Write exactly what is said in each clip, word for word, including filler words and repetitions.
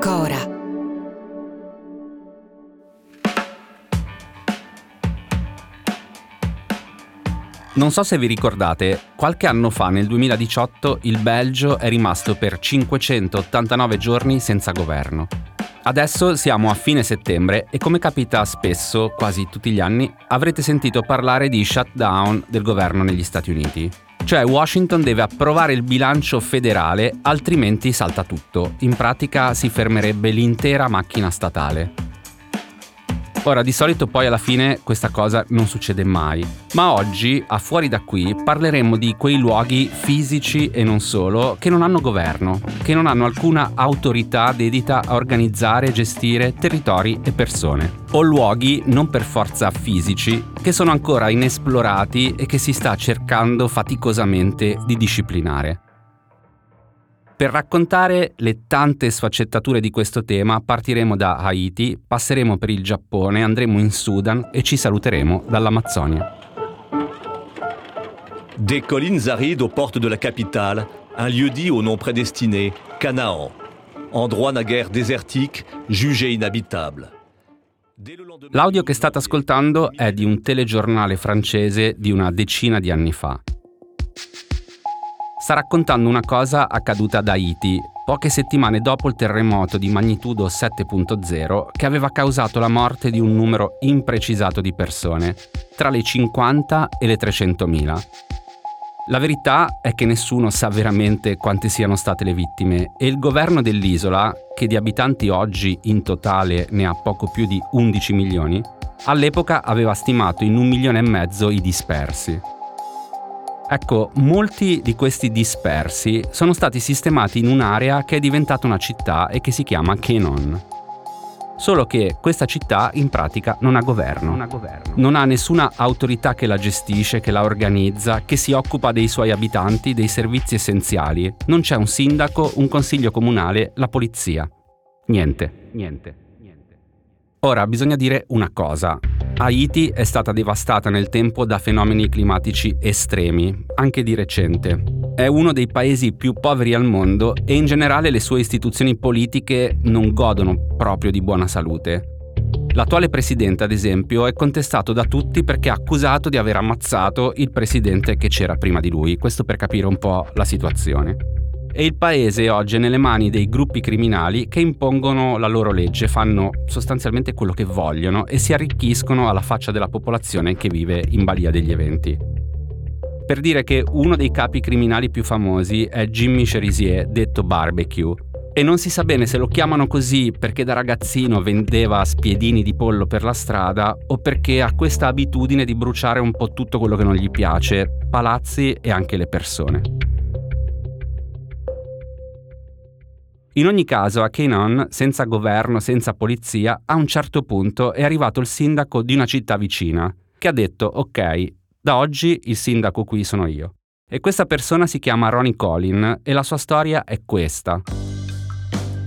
Cora. Non so se vi ricordate, qualche anno fa, nel duemiladiciotto, il Belgio è rimasto per cinquecentottantanove giorni senza governo. Adesso siamo a fine settembre e, come capita spesso, quasi tutti gli anni, avrete sentito parlare di shutdown del governo negli Stati Uniti. Cioè Washington deve approvare il bilancio federale, altrimenti salta tutto. In pratica si fermerebbe l'intera macchina statale. Ora, di solito poi alla fine questa cosa non succede mai, ma oggi, a Fuori da Qui, parleremo di quei luoghi fisici e non solo che non hanno governo, che non hanno alcuna autorità dedita a organizzare e gestire territori e persone. O luoghi non per forza fisici, che sono ancora inesplorati e che si sta cercando faticosamente di disciplinare. Per raccontare le tante sfaccettature di questo tema partiremo da Haiti, passeremo per il Giappone, andremo in Sudan e ci saluteremo dall'Amazzonia. Des collines arides aux portes de la capitale, un lieu dit au nom prédestiné, Canaan, endroit naguère désertique, jugé inhabitable. L'audio che state ascoltando è di un telegiornale francese di una decina di anni fa. Sta raccontando una cosa accaduta ad Haiti, poche settimane dopo il terremoto di magnitudo sette punto zero che aveva causato la morte di un numero imprecisato di persone, tra le cinquanta e le trecentomila. La verità è che nessuno sa veramente quante siano state le vittime e il governo dell'isola, che di abitanti oggi in totale ne ha poco più di undici milioni, all'epoca aveva stimato in un milione e mezzo i dispersi. Ecco, molti di questi dispersi sono stati sistemati in un'area che è diventata una città e che si chiama Canaan. Solo che questa città in pratica non ha governo. Non ha governo. Non ha nessuna autorità che la gestisce, che la organizza, che si occupa dei suoi abitanti, dei servizi essenziali. Non c'è un sindaco, un consiglio comunale, la polizia. Niente. Niente. Ora, bisogna dire una cosa. Haiti è stata devastata nel tempo da fenomeni climatici estremi, anche di recente. È uno dei paesi più poveri al mondo e in generale le sue istituzioni politiche non godono proprio di buona salute. L'attuale presidente, ad esempio, è contestato da tutti perché è accusato di aver ammazzato il presidente che c'era prima di lui, questo per capire un po' la situazione. E il paese oggi è nelle mani dei gruppi criminali che impongono la loro legge, fanno sostanzialmente quello che vogliono e si arricchiscono alla faccia della popolazione che vive in balia degli eventi. Per dire che uno dei capi criminali più famosi è Jimmy Chérizier, detto Barbecue, e non si sa bene se lo chiamano così perché da ragazzino vendeva spiedini di pollo per la strada o perché ha questa abitudine di bruciare un po' tutto quello che non gli piace, palazzi e anche le persone. In ogni caso, a Canaan, senza governo, senza polizia, a un certo punto è arrivato il sindaco di una città vicina, che ha detto, ok, da oggi il sindaco qui sono io. E questa persona si chiama Ronny Colin e la sua storia è questa.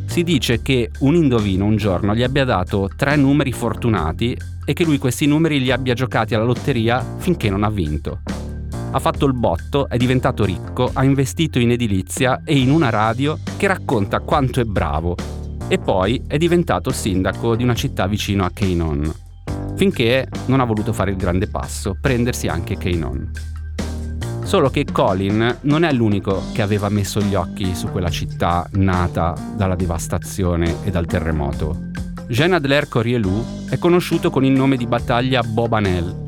Si dice che un indovino un giorno gli abbia dato tre numeri fortunati e che lui questi numeri li abbia giocati alla lotteria finché non ha vinto. Ha fatto il botto, è diventato ricco, ha investito in edilizia e in una radio che racconta quanto è bravo. E poi è diventato sindaco di una città vicino a Canaan, finché non ha voluto fare il grande passo, prendersi anche Canaan. Solo che Colin non è l'unico che aveva messo gli occhi su quella città nata dalla devastazione e dal terremoto. Jean Adler Corielu è conosciuto con il nome di battaglia Bòbò Nèl.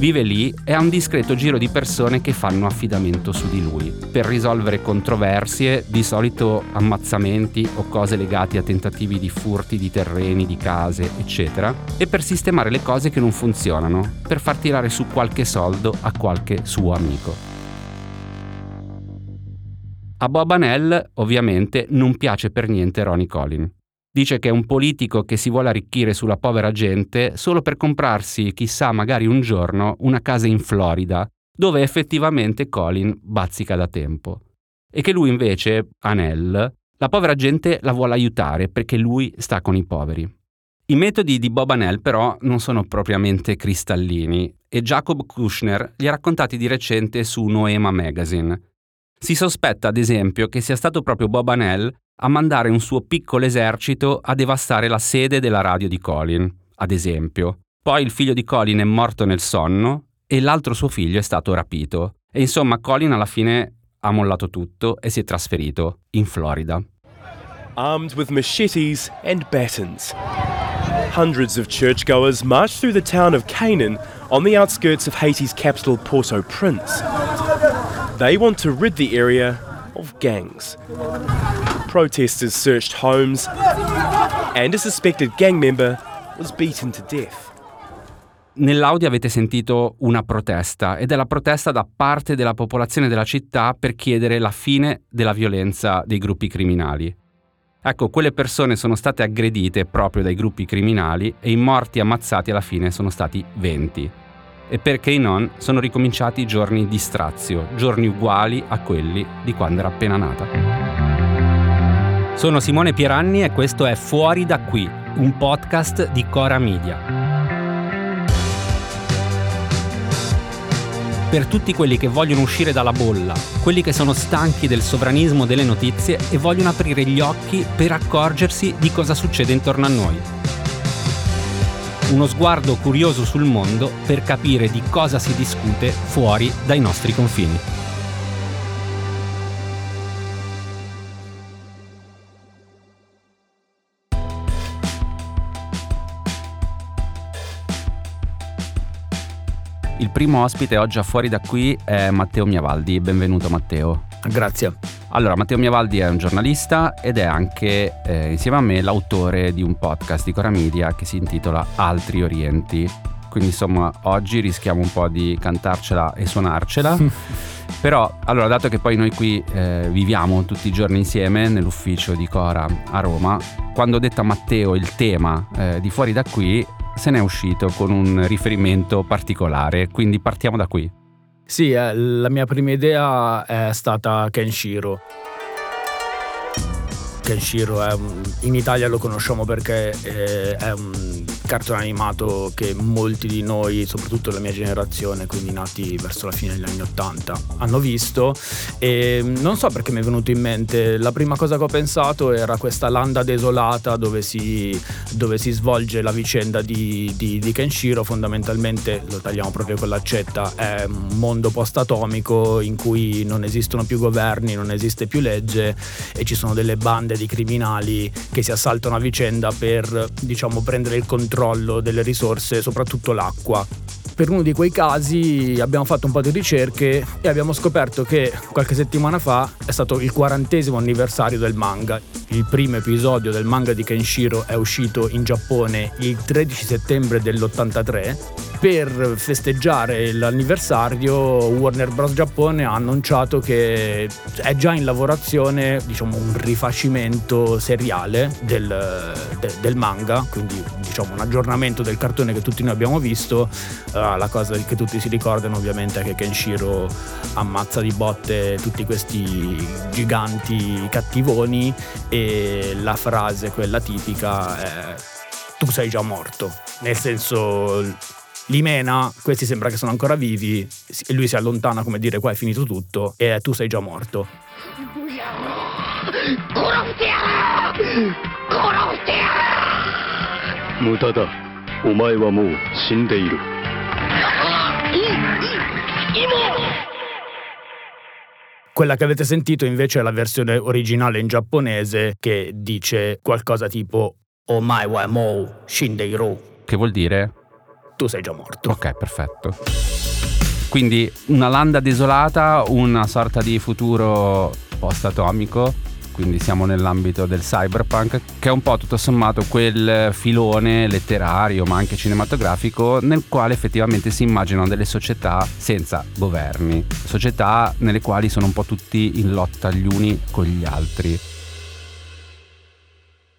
Vive lì e ha un discreto giro di persone che fanno affidamento su di lui per risolvere controversie, di solito ammazzamenti o cose legate a tentativi di furti di terreni, di case, eccetera, e per sistemare le cose che non funzionano, per far tirare su qualche soldo a qualche suo amico. A Bòbò Nèl, ovviamente, non piace per niente Ronny Colin. Dice che è un politico che si vuole arricchire sulla povera gente solo per comprarsi, chissà, magari un giorno, una casa in Florida, dove effettivamente Colin bazzica da tempo. E che lui invece, a Nèl, la povera gente la vuole aiutare perché lui sta con i poveri. I metodi di Bòbò Nèl però non sono propriamente cristallini e Jacob Kushner li ha raccontati di recente su Noema Magazine. Si sospetta, ad esempio, che sia stato proprio Bòbò Nèl a mandare un suo piccolo esercito a devastare la sede della radio di Colin, ad esempio. Poi il figlio di Colin è morto nel sonno e l'altro suo figlio è stato rapito. E insomma, Colin alla fine ha mollato tutto e si è trasferito in Florida. Armed with machetes and batons, hundreds of churchgoers marched through the town of Canaan on the outskirts of Haiti's capital Port-au-Prince. They want to rid the area of gangs. Protesters searched homes and a suspected gang member was beaten to death. Nell'audio avete sentito una protesta ed è la protesta da parte della popolazione della città per chiedere la fine della violenza dei gruppi criminali. Ecco, quelle persone sono state aggredite proprio dai gruppi criminali e i morti ammazzati alla fine sono stati venti. E per Canaan sono ricominciati i giorni di strazio, giorni uguali a quelli di quando era appena nata. Sono Simone Pieranni e questo è Fuori da Qui, un podcast di Cora Media. Per tutti quelli che vogliono uscire dalla bolla, quelli che sono stanchi del sovranismo delle notizie e vogliono aprire gli occhi per accorgersi di cosa succede intorno a noi. Uno sguardo curioso sul mondo per capire di cosa si discute fuori dai nostri confini. Il primo ospite oggi a Fuori da Qui è Matteo Miavaldi. Benvenuto Matteo. Grazie. Allora, Matteo Miavaldi è un giornalista ed è anche, eh, insieme a me, l'autore di un podcast di Cora Media che si intitola Altri Orienti. Quindi, insomma, oggi rischiamo un po' di cantarcela e suonarcela. Però, allora, dato che poi noi qui eh, viviamo tutti i giorni insieme nell'ufficio di Cora a Roma, quando ho detto a Matteo il tema eh, di Fuori da Qui, se ne è uscito con un riferimento particolare. Quindi partiamo da qui. Sì, eh, la mia prima idea è stata Kenshiro. Kenshiro è un, in Italia lo conosciamo perché eh, è un cartone animato che molti di noi, soprattutto la mia generazione, quindi nati verso la fine degli anni ottanta, hanno visto, e non so perché mi è venuto in mente. La prima cosa che ho pensato era questa landa desolata dove si, dove si svolge la vicenda di, di, di Kenshiro. Fondamentalmente, lo tagliamo proprio con l'accetta, è un mondo post-atomico in cui non esistono più governi, non esiste più legge e ci sono delle bande di criminali che si assaltano a vicenda per, diciamo, prendere il controllo delle risorse, soprattutto l'acqua. Per uno di quei casi abbiamo fatto un po' di ricerche e abbiamo scoperto che qualche settimana fa è stato il quarantesimo anniversario del manga. Il primo episodio del manga di Kenshiro è uscito in Giappone il tredici settembre dell'ottantatré. Per festeggiare l'anniversario, Warner Bros. Giappone ha annunciato che è già in lavorazione, diciamo, un rifacimento seriale del, de, del manga, quindi, diciamo, un aggiornamento del cartone che tutti noi abbiamo visto. Uh, la cosa che tutti si ricordano ovviamente è che Kenshiro ammazza di botte tutti questi giganti cattivoni e la frase, quella tipica, è "tu sei già morto", nel senso... Li mena, questi sembra che sono ancora vivi, e lui si allontana come dire "qua è finito tutto" e "tu sei già morto". Quella che avete sentito invece è la versione originale in giapponese, che dice qualcosa tipo "Omae wa mou shindeiru", che vuol dire "tu sei già morto". Ok, perfetto. Quindi una landa desolata, una sorta di futuro post-atomico quindi siamo nell'ambito del cyberpunk, che è un po' tutto sommato quel filone letterario ma anche cinematografico nel quale effettivamente si immaginano delle società senza governi, società nelle quali sono un po' tutti in lotta gli uni con gli altri.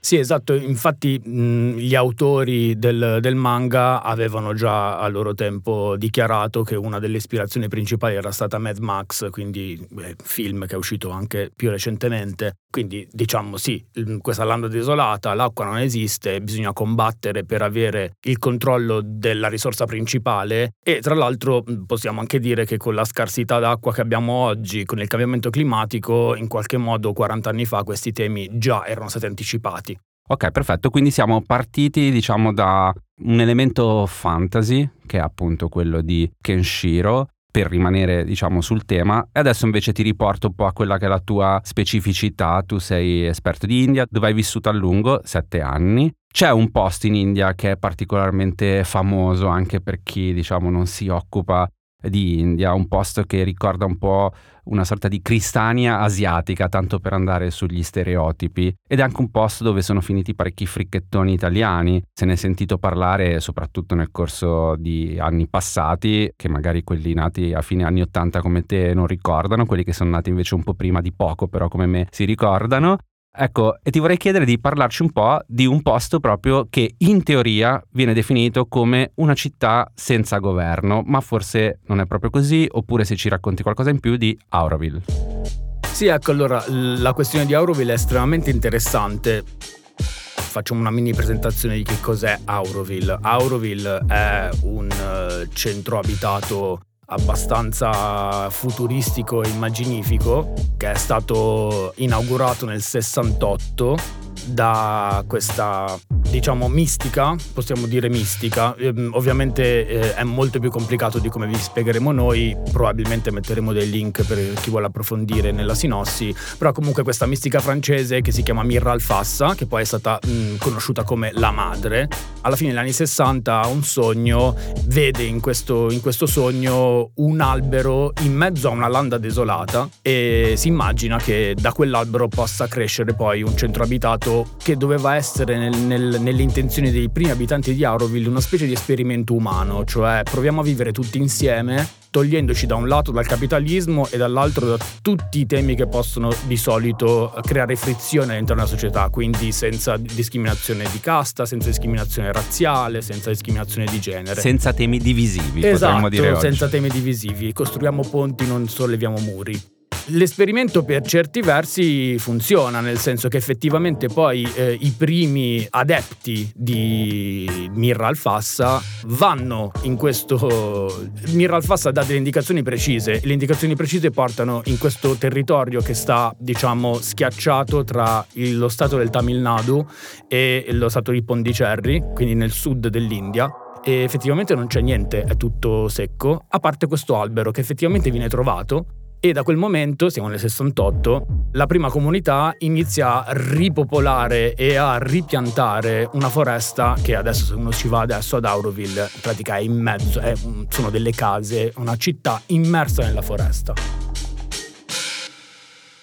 Sì, esatto, infatti mh, gli autori del, del manga avevano già a loro tempo dichiarato che una delle ispirazioni principali era stata Mad Max, quindi beh, film che è uscito anche più recentemente. Quindi diciamo sì, questa landa desolata, l'acqua non esiste, bisogna combattere per avere il controllo della risorsa principale, e tra l'altro possiamo anche dire che con la scarsità d'acqua che abbiamo oggi, con il cambiamento climatico, in qualche modo quaranta anni fa questi temi già erano stati anticipati. Ok, perfetto, quindi siamo partiti diciamo da un elemento fantasy che è appunto quello di Kenshiro, per rimanere diciamo sul tema, e adesso invece ti riporto un po' a quella che è la tua specificità. Tu sei esperto di India, dove hai vissuto a lungo, sette anni. C'è un posto in India che è particolarmente famoso anche per chi diciamo non si occupa di India, un posto che ricorda un po' una sorta di Cristania asiatica, tanto per andare sugli stereotipi, ed è anche un posto dove sono finiti parecchi fricchettoni italiani. Se ne è sentito parlare soprattutto nel corso di anni passati, che magari quelli nati a fine anni ottanta come te non ricordano, quelli che sono nati invece un po' prima di poco però come me si ricordano. Ecco, e ti vorrei chiedere di parlarci un po' di un posto proprio che in teoria viene definito come una città senza governo, ma forse non è proprio così, oppure se ci racconti qualcosa in più di Auroville. Sì, ecco, allora, la questione di Auroville è estremamente interessante. Facciamo una mini presentazione di che cos'è Auroville. Auroville è un centro abitato abbastanza futuristico e immaginifico, che è stato inaugurato nel sessantotto da questa, diciamo, mistica, possiamo dire mistica, ovviamente eh, è molto più complicato di come vi spiegheremo noi, probabilmente metteremo dei link per chi vuole approfondire nella sinossi, però comunque questa mistica francese che si chiama Mirra Alfassa, che poi è stata mh, conosciuta come la madre, alla fine degli anni sessanta ha un sogno, vede in questo, in questo sogno un albero in mezzo a una landa desolata e si immagina che da quell'albero possa crescere poi un centro abitato che doveva essere nel, nel, nelle intenzioni dei primi abitanti di Auroville una specie di esperimento umano, cioè proviamo a vivere tutti insieme, togliendoci da un lato dal capitalismo e dall'altro da tutti i temi che possono di solito creare frizione all'interno della società, quindi senza discriminazione di casta, senza discriminazione razziale, senza discriminazione di genere. Senza temi divisivi, esatto, potremmo dire oggi. Senza temi divisivi, costruiamo ponti, non solleviamo muri. L'esperimento per certi versi funziona, nel senso che effettivamente poi eh, i primi adepti di Mirra Alfassa vanno in questo... Mirra Alfassa dà delle indicazioni precise, le indicazioni precise portano in questo territorio che sta, diciamo, schiacciato tra il, lo stato del Tamil Nadu e lo stato di Pondicherry, quindi nel sud dell'India. E effettivamente non c'è niente, è tutto secco, a parte questo albero che effettivamente viene trovato. E da quel momento, siamo nel sessantotto, la prima comunità inizia a ripopolare e a ripiantare una foresta che adesso, se uno ci va adesso ad Auroville, in pratica è in mezzo, è, sono delle case, una città immersa nella foresta.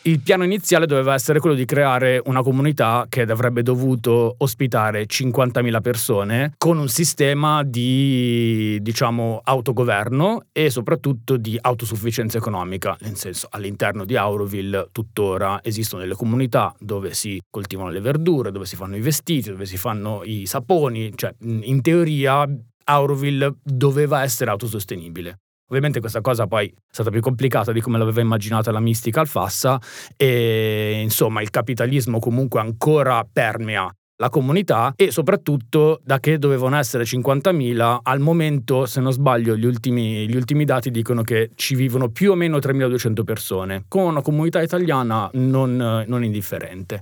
Il piano iniziale doveva essere quello di creare una comunità che avrebbe dovuto ospitare cinquantamila persone con un sistema di, diciamo, autogoverno e soprattutto di autosufficienza economica. Nel senso, all'interno di Auroville tuttora esistono delle comunità dove si coltivano le verdure, dove si fanno i vestiti, dove si fanno i saponi. Cioè, in teoria, Auroville doveva essere autosostenibile. Ovviamente questa cosa poi è stata più complicata di come l'aveva immaginata la mistica Alfassa e insomma il capitalismo comunque ancora permea la comunità e soprattutto da che dovevano essere cinquantamila al momento, se non sbaglio gli ultimi, gli ultimi dati dicono che ci vivono più o meno tremiladuecento persone, con una comunità italiana non, non indifferente.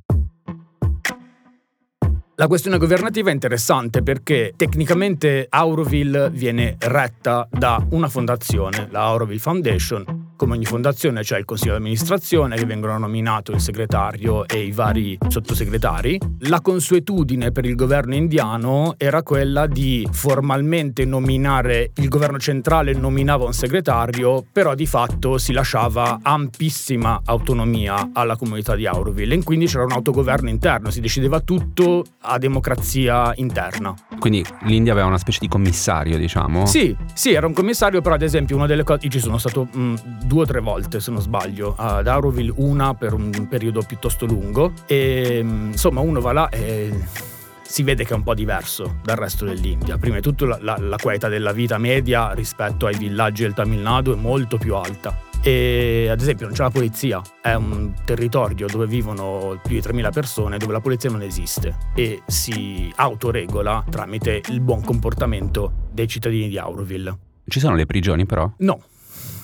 La questione governativa è interessante perché tecnicamente Auroville viene retta da una fondazione, la Auroville Foundation, come ogni fondazione c'è il consiglio di amministrazione, che vengono nominato il segretario e i vari sottosegretari. La consuetudine per il governo indiano era quella di formalmente nominare, il governo centrale nominava un segretario, però di fatto si lasciava ampissima autonomia alla comunità di Auroville, e quindi c'era un autogoverno interno, si decideva tutto a democrazia interna. Quindi l'India aveva una specie di commissario, diciamo? Sì, sì, era un commissario, però ad esempio una delle cose, io ci sono stato mh, due o tre volte se non sbaglio ad Auroville, una per un periodo piuttosto lungo, e mh, insomma uno va là e... si vede che è un po' diverso dal resto dell'India. Prima di tutto la, la, la qualità della vita media rispetto ai villaggi del Tamil Nadu è molto più alta. E ad esempio non c'è la polizia, è un territorio dove vivono più di tremila persone dove la polizia non esiste e si autoregola tramite il buon comportamento dei cittadini di Auroville. Ci sono le prigioni però? No.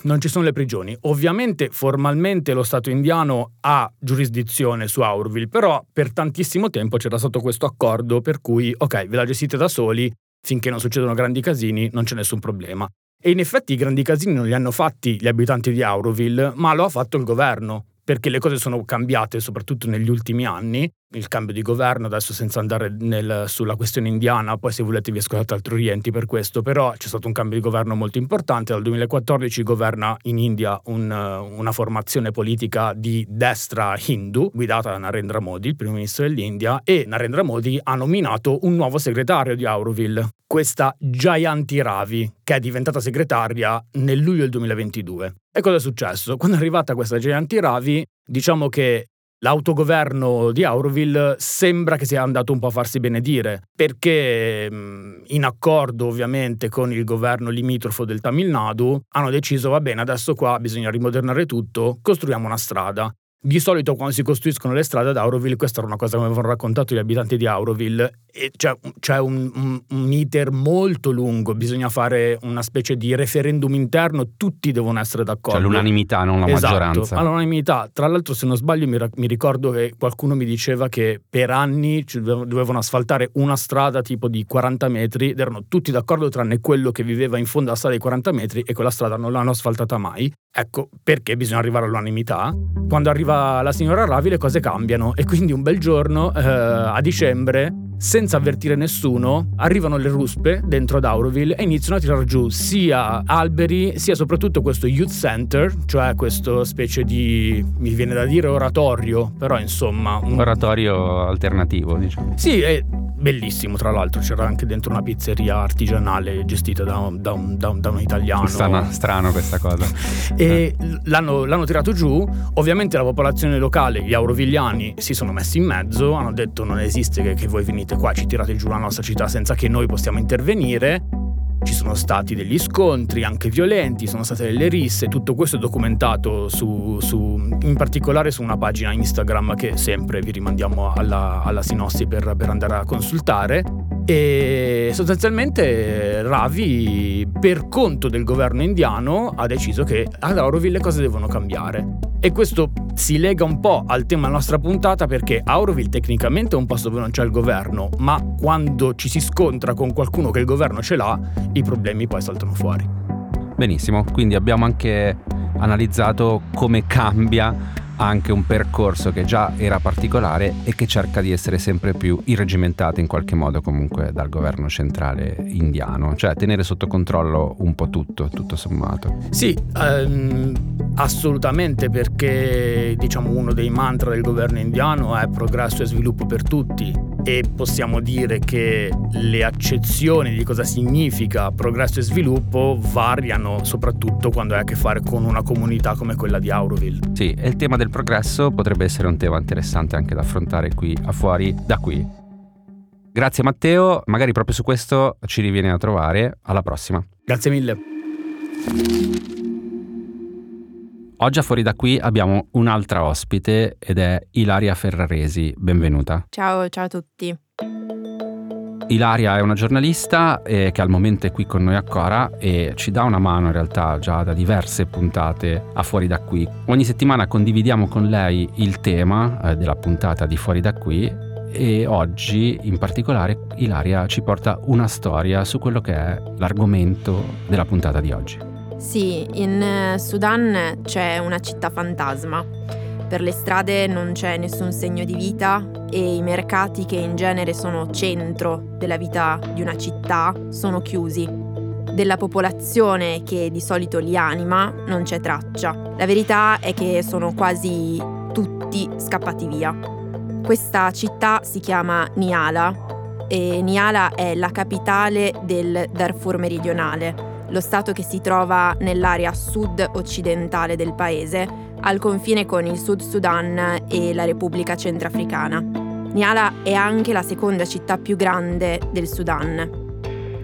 Non ci sono le prigioni. Ovviamente formalmente lo Stato indiano ha giurisdizione su Auroville, però per tantissimo tempo c'era stato questo accordo per cui, ok, ve la gestite da soli, finché non succedono grandi casini non c'è nessun problema. E in effetti i grandi casini non li hanno fatti gli abitanti di Auroville, ma lo ha fatto il governo, perché le cose sono cambiate soprattutto negli ultimi anni. Il cambio di governo, adesso senza andare nel, sulla questione indiana, poi se volete vi ascoltate Altri Orienti per questo, però c'è stato un cambio di governo molto importante. Dal duemilaquattordici governa in India un, una formazione politica di destra hindu guidata da Narendra Modi, il primo ministro dell'India, e Narendra Modi ha nominato un nuovo segretario di Auroville, questa Jayanti Ravi, che è diventata segretaria nel luglio del duemilaventidue. E cosa è successo? Quando è arrivata questa Jayanti Ravi, diciamo che l'autogoverno di Auroville sembra che sia andato un po' a farsi benedire, perché in accordo ovviamente con il governo limitrofo del Tamil Nadu hanno deciso, va bene, adesso qua bisogna rimodernare tutto, costruiamo una strada. Di solito quando si costruiscono le strade ad Auroville, questa era una cosa che mi avevano raccontato gli abitanti di Auroville, e c'è, c'è un, un, un iter molto lungo, bisogna fare una specie di referendum interno, tutti devono essere d'accordo. Cioè l'unanimità, non la esatto, maggioranza. All'unanimità. Tra l'altro, se non sbaglio, mi, mi ricordo che qualcuno mi diceva che per anni dovevano asfaltare una strada tipo di quaranta metri ed erano tutti d'accordo tranne quello che viveva in fondo alla strada di quaranta metri, e quella strada non l'hanno asfaltata mai. Ecco perché bisogna arrivare all'unanimità. Quando arriva la signora Ravi le cose cambiano, e quindi un bel giorno eh, a dicembre, senza avvertire nessuno, arrivano le ruspe dentro ad Auroville e iniziano a tirar giù sia alberi sia soprattutto questo youth center, cioè questo specie di, mi viene da dire oratorio, però insomma un oratorio alternativo, diciamo. Sì, è bellissimo, tra l'altro c'era anche dentro una pizzeria artigianale gestita da un, da un, da un, da un italiano. Strano, strano questa cosa. E l'hanno, l'hanno tirato giù. Ovviamente la popolazione locale, gli aurovigliani, si sono messi in mezzo, hanno detto non esiste che, che voi venite qua, ci tirate giù la nostra città senza che noi possiamo intervenire. Ci sono stati degli scontri anche violenti, sono state delle risse, tutto questo è documentato su, su, in particolare su una pagina Instagram che sempre vi rimandiamo alla, alla sinossi per, per andare a consultare. E sostanzialmente Ravi, per conto del governo indiano, ha deciso che ad Auroville le cose devono cambiare. E questo si lega un po' al tema della nostra puntata, perché Auroville tecnicamente è un posto dove non c'è il governo, ma quando ci si scontra con qualcuno che il governo ce l'ha, i problemi poi saltano fuori. Benissimo, quindi abbiamo anche analizzato come cambia anche un percorso che già era particolare e che cerca di essere sempre più irregimentato in qualche modo comunque dal governo centrale indiano, cioè tenere sotto controllo un po' tutto, tutto sommato. Sì, ehm, assolutamente, perché diciamo uno dei mantra del governo indiano è progresso e sviluppo per tutti, e possiamo dire che le accezioni di cosa significa progresso e sviluppo variano soprattutto quando hai a che fare con una comunità come quella di Auroville. Sì, e il tema del progresso potrebbe essere un tema interessante anche da affrontare qui a Fuori da Qui. Grazie Matteo, magari proprio su questo ci rivieni a trovare alla prossima. Grazie mille. Oggi a Fuori da Qui abbiamo un'altra ospite ed è Ilaria Ferraresi, benvenuta. Ciao, ciao a tutti. Ilaria è una giornalista eh, che al momento è qui con noi a Cora e ci dà una mano in realtà già da diverse puntate a Fuori da Qui. Ogni settimana condividiamo con lei il tema eh, della puntata di Fuori da Qui, e oggi in particolare Ilaria ci porta una storia su quello che è l'argomento della puntata di oggi. Sì, in Sudan c'è una città fantasma. Per le strade non c'è nessun segno di vita e i mercati, che in genere sono centro della vita di una città, sono chiusi. Della popolazione che di solito li anima non c'è traccia. La verità è che sono quasi tutti scappati via. Questa città si chiama Nyala e Nyala è la capitale del Darfur meridionale, lo stato che si trova nell'area sud-occidentale del paese, al confine con il Sud Sudan e la Repubblica Centrafricana. Nyala è anche la seconda città più grande del Sudan.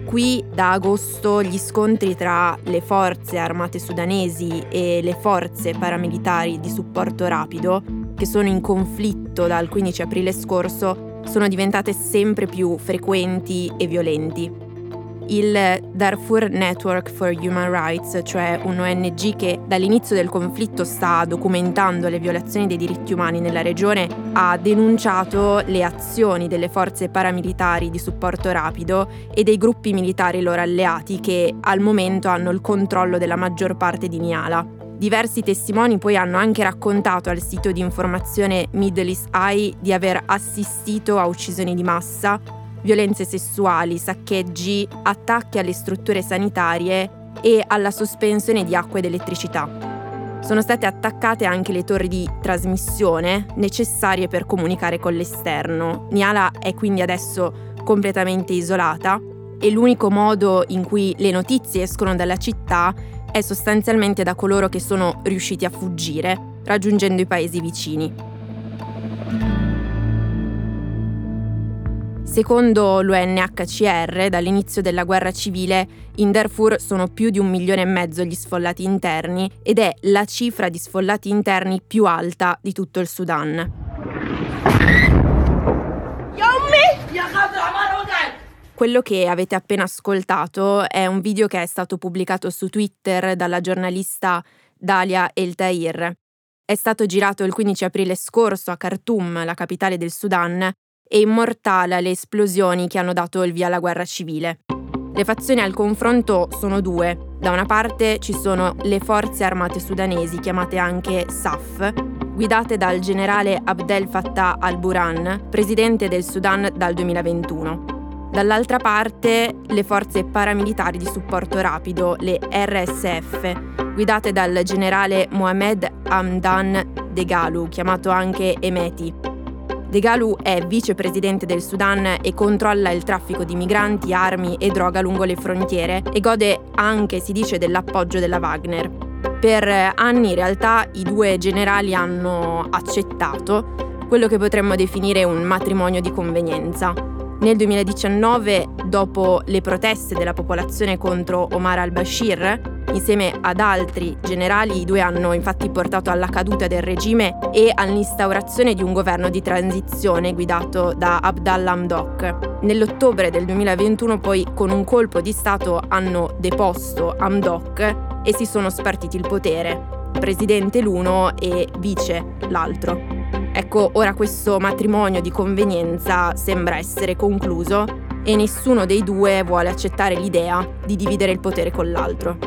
Qui da agosto gli scontri tra le forze armate sudanesi e le forze paramilitari di supporto rapido, che sono in conflitto dal quindici aprile scorso, sono diventate sempre più frequenti e violenti. Il Darfur Network for Human Rights, cioè un'O N G che dall'inizio del conflitto sta documentando le violazioni dei diritti umani nella regione, ha denunciato le azioni delle forze paramilitari di supporto rapido e dei gruppi militari loro alleati che al momento hanno il controllo della maggior parte di Nyala. Diversi testimoni poi hanno anche raccontato al sito di informazione Middle East Eye di aver assistito a uccisioni di massa, violenze sessuali, saccheggi, attacchi alle strutture sanitarie e alla sospensione di acqua ed elettricità. Sono state attaccate anche le torri di trasmissione necessarie per comunicare con l'esterno. Nyala è quindi adesso completamente isolata e l'unico modo in cui le notizie escono dalla città è sostanzialmente da coloro che sono riusciti a fuggire, raggiungendo i paesi vicini. Secondo l'U N H C R, dall'inizio della guerra civile, in Darfur sono più di un milione e mezzo gli sfollati interni ed è la cifra di sfollati interni più alta di tutto il Sudan. Quello che avete appena ascoltato è un video che è stato pubblicato su Twitter dalla giornalista Dalia El Tahir. È stato girato il quindici aprile scorso a Khartoum, la capitale del Sudan, e immortala le esplosioni che hanno dato il via alla guerra civile. Le fazioni al confronto sono due. Da una parte ci sono le forze armate sudanesi, chiamate anche S A F, guidate dal generale Abdel Fattah al-Burhan, presidente del Sudan dal duemilaventuno. Dall'altra parte le forze paramilitari di supporto rapido, le R S F, guidate dal generale Mohamed Hamdan Deghalu, chiamato anche Emeti. Deghalu è vicepresidente del Sudan e controlla il traffico di migranti, armi e droga lungo le frontiere e gode anche, si dice, dell'appoggio della Wagner. Per anni in realtà i due generali hanno accettato quello che potremmo definire un matrimonio di convenienza. Nel duemiladiciannove, dopo le proteste della popolazione contro Omar al-Bashir, insieme ad altri generali, i due hanno infatti portato alla caduta del regime e all'instaurazione di un governo di transizione guidato da Abdallah Hamdok. Nell'ottobre del duemilaventuno poi, con un colpo di stato, hanno deposto Hamdok e si sono spartiti il potere, presidente l'uno e vice l'altro. Ecco, ora questo matrimonio di convenienza sembra essere concluso e nessuno dei due vuole accettare l'idea di dividere il potere con l'altro.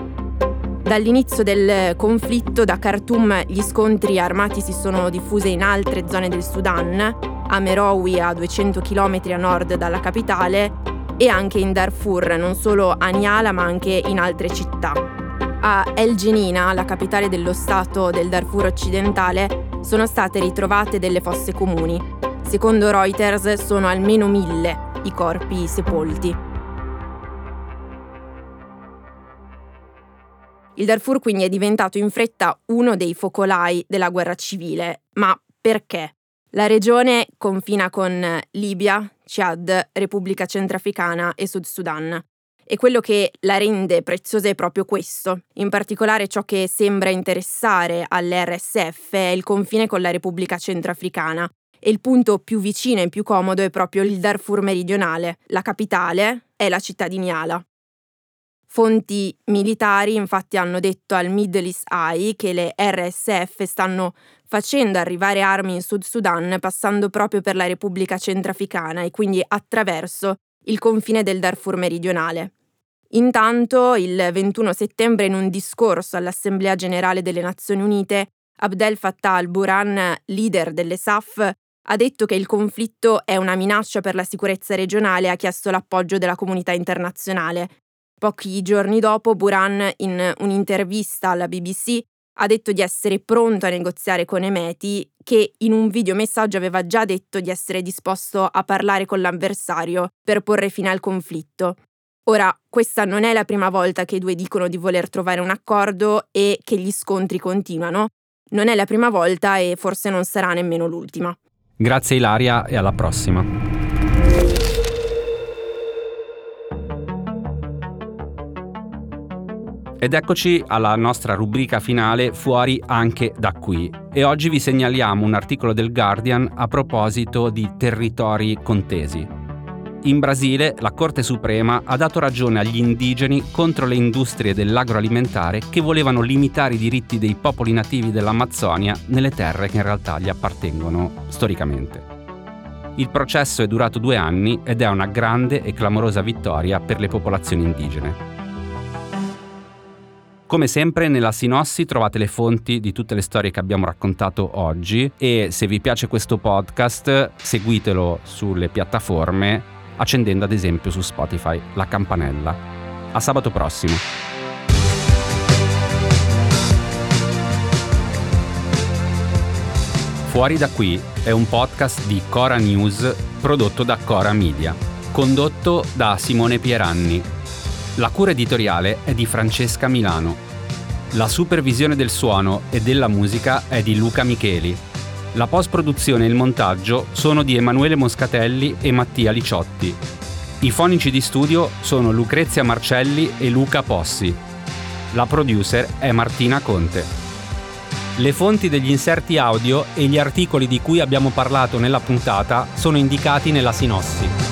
Dall'inizio del conflitto da Khartoum gli scontri armati si sono diffuse in altre zone del Sudan, a Merowi, a duecento chilometri a nord dalla capitale, e anche in Darfur, non solo a Nyala ma anche in altre città. A El Genina, la capitale dello stato del Darfur occidentale, sono state ritrovate delle fosse comuni. Secondo Reuters sono almeno mille i corpi sepolti. Il Darfur quindi è diventato in fretta uno dei focolai della guerra civile. Ma perché? La regione confina con Libia, Ciad, Repubblica Centrafricana e Sud Sudan. E quello che la rende preziosa è proprio questo. In particolare ciò che sembra interessare all'R S F è il confine con la Repubblica Centrafricana. E il punto più vicino e più comodo è proprio il Darfur meridionale. La capitale è la città di Nyala. Fonti militari infatti hanno detto al Middle East Eye che le R S F stanno facendo arrivare armi in Sud Sudan passando proprio per la Repubblica Centrafricana e quindi attraverso il confine del Darfur meridionale. Intanto, il ventuno settembre, in un discorso all'Assemblea Generale delle Nazioni Unite, Abdel Fattah al-Burhan, leader delle S A F, ha detto che il conflitto è una minaccia per la sicurezza regionale e ha chiesto l'appoggio della comunità internazionale. Pochi giorni dopo, Burhan, in un'intervista alla B B C, ha detto di essere pronto a negoziare con Emeti, che in un videomessaggio aveva già detto di essere disposto a parlare con l'avversario per porre fine al conflitto. Ora, questa non è la prima volta che i due dicono di voler trovare un accordo e che gli scontri continuano. Non è la prima volta e forse non sarà nemmeno l'ultima. Grazie Ilaria e alla prossima. Ed eccoci alla nostra rubrica finale, Fuori anche da qui. E oggi vi segnaliamo un articolo del Guardian a proposito di territori contesi. In Brasile la Corte Suprema ha dato ragione agli indigeni contro le industrie dell'agroalimentare che volevano limitare i diritti dei popoli nativi dell'Amazzonia nelle terre che in realtà gli appartengono storicamente. Il processo è durato due anni ed è una grande e clamorosa vittoria per le popolazioni indigene. Come sempre nella Sinossi trovate le fonti di tutte le storie che abbiamo raccontato oggi e se vi piace questo podcast seguitelo sulle piattaforme accendendo ad esempio su Spotify la campanella. A sabato prossimo! Fuori da qui è un podcast di Cora News prodotto da Cora Media, condotto da Simone Pieranni. La cura editoriale è di Francesca Milano. La supervisione del suono e della musica è di Luca Micheli. La post-produzione e il montaggio sono di Emanuele Moscatelli e Mattia Liciotti. I fonici di studio sono Lucrezia Marcelli e Luca Possi. La producer è Martina Conte. Le fonti degli inserti audio e gli articoli di cui abbiamo parlato nella puntata sono indicati nella Sinossi.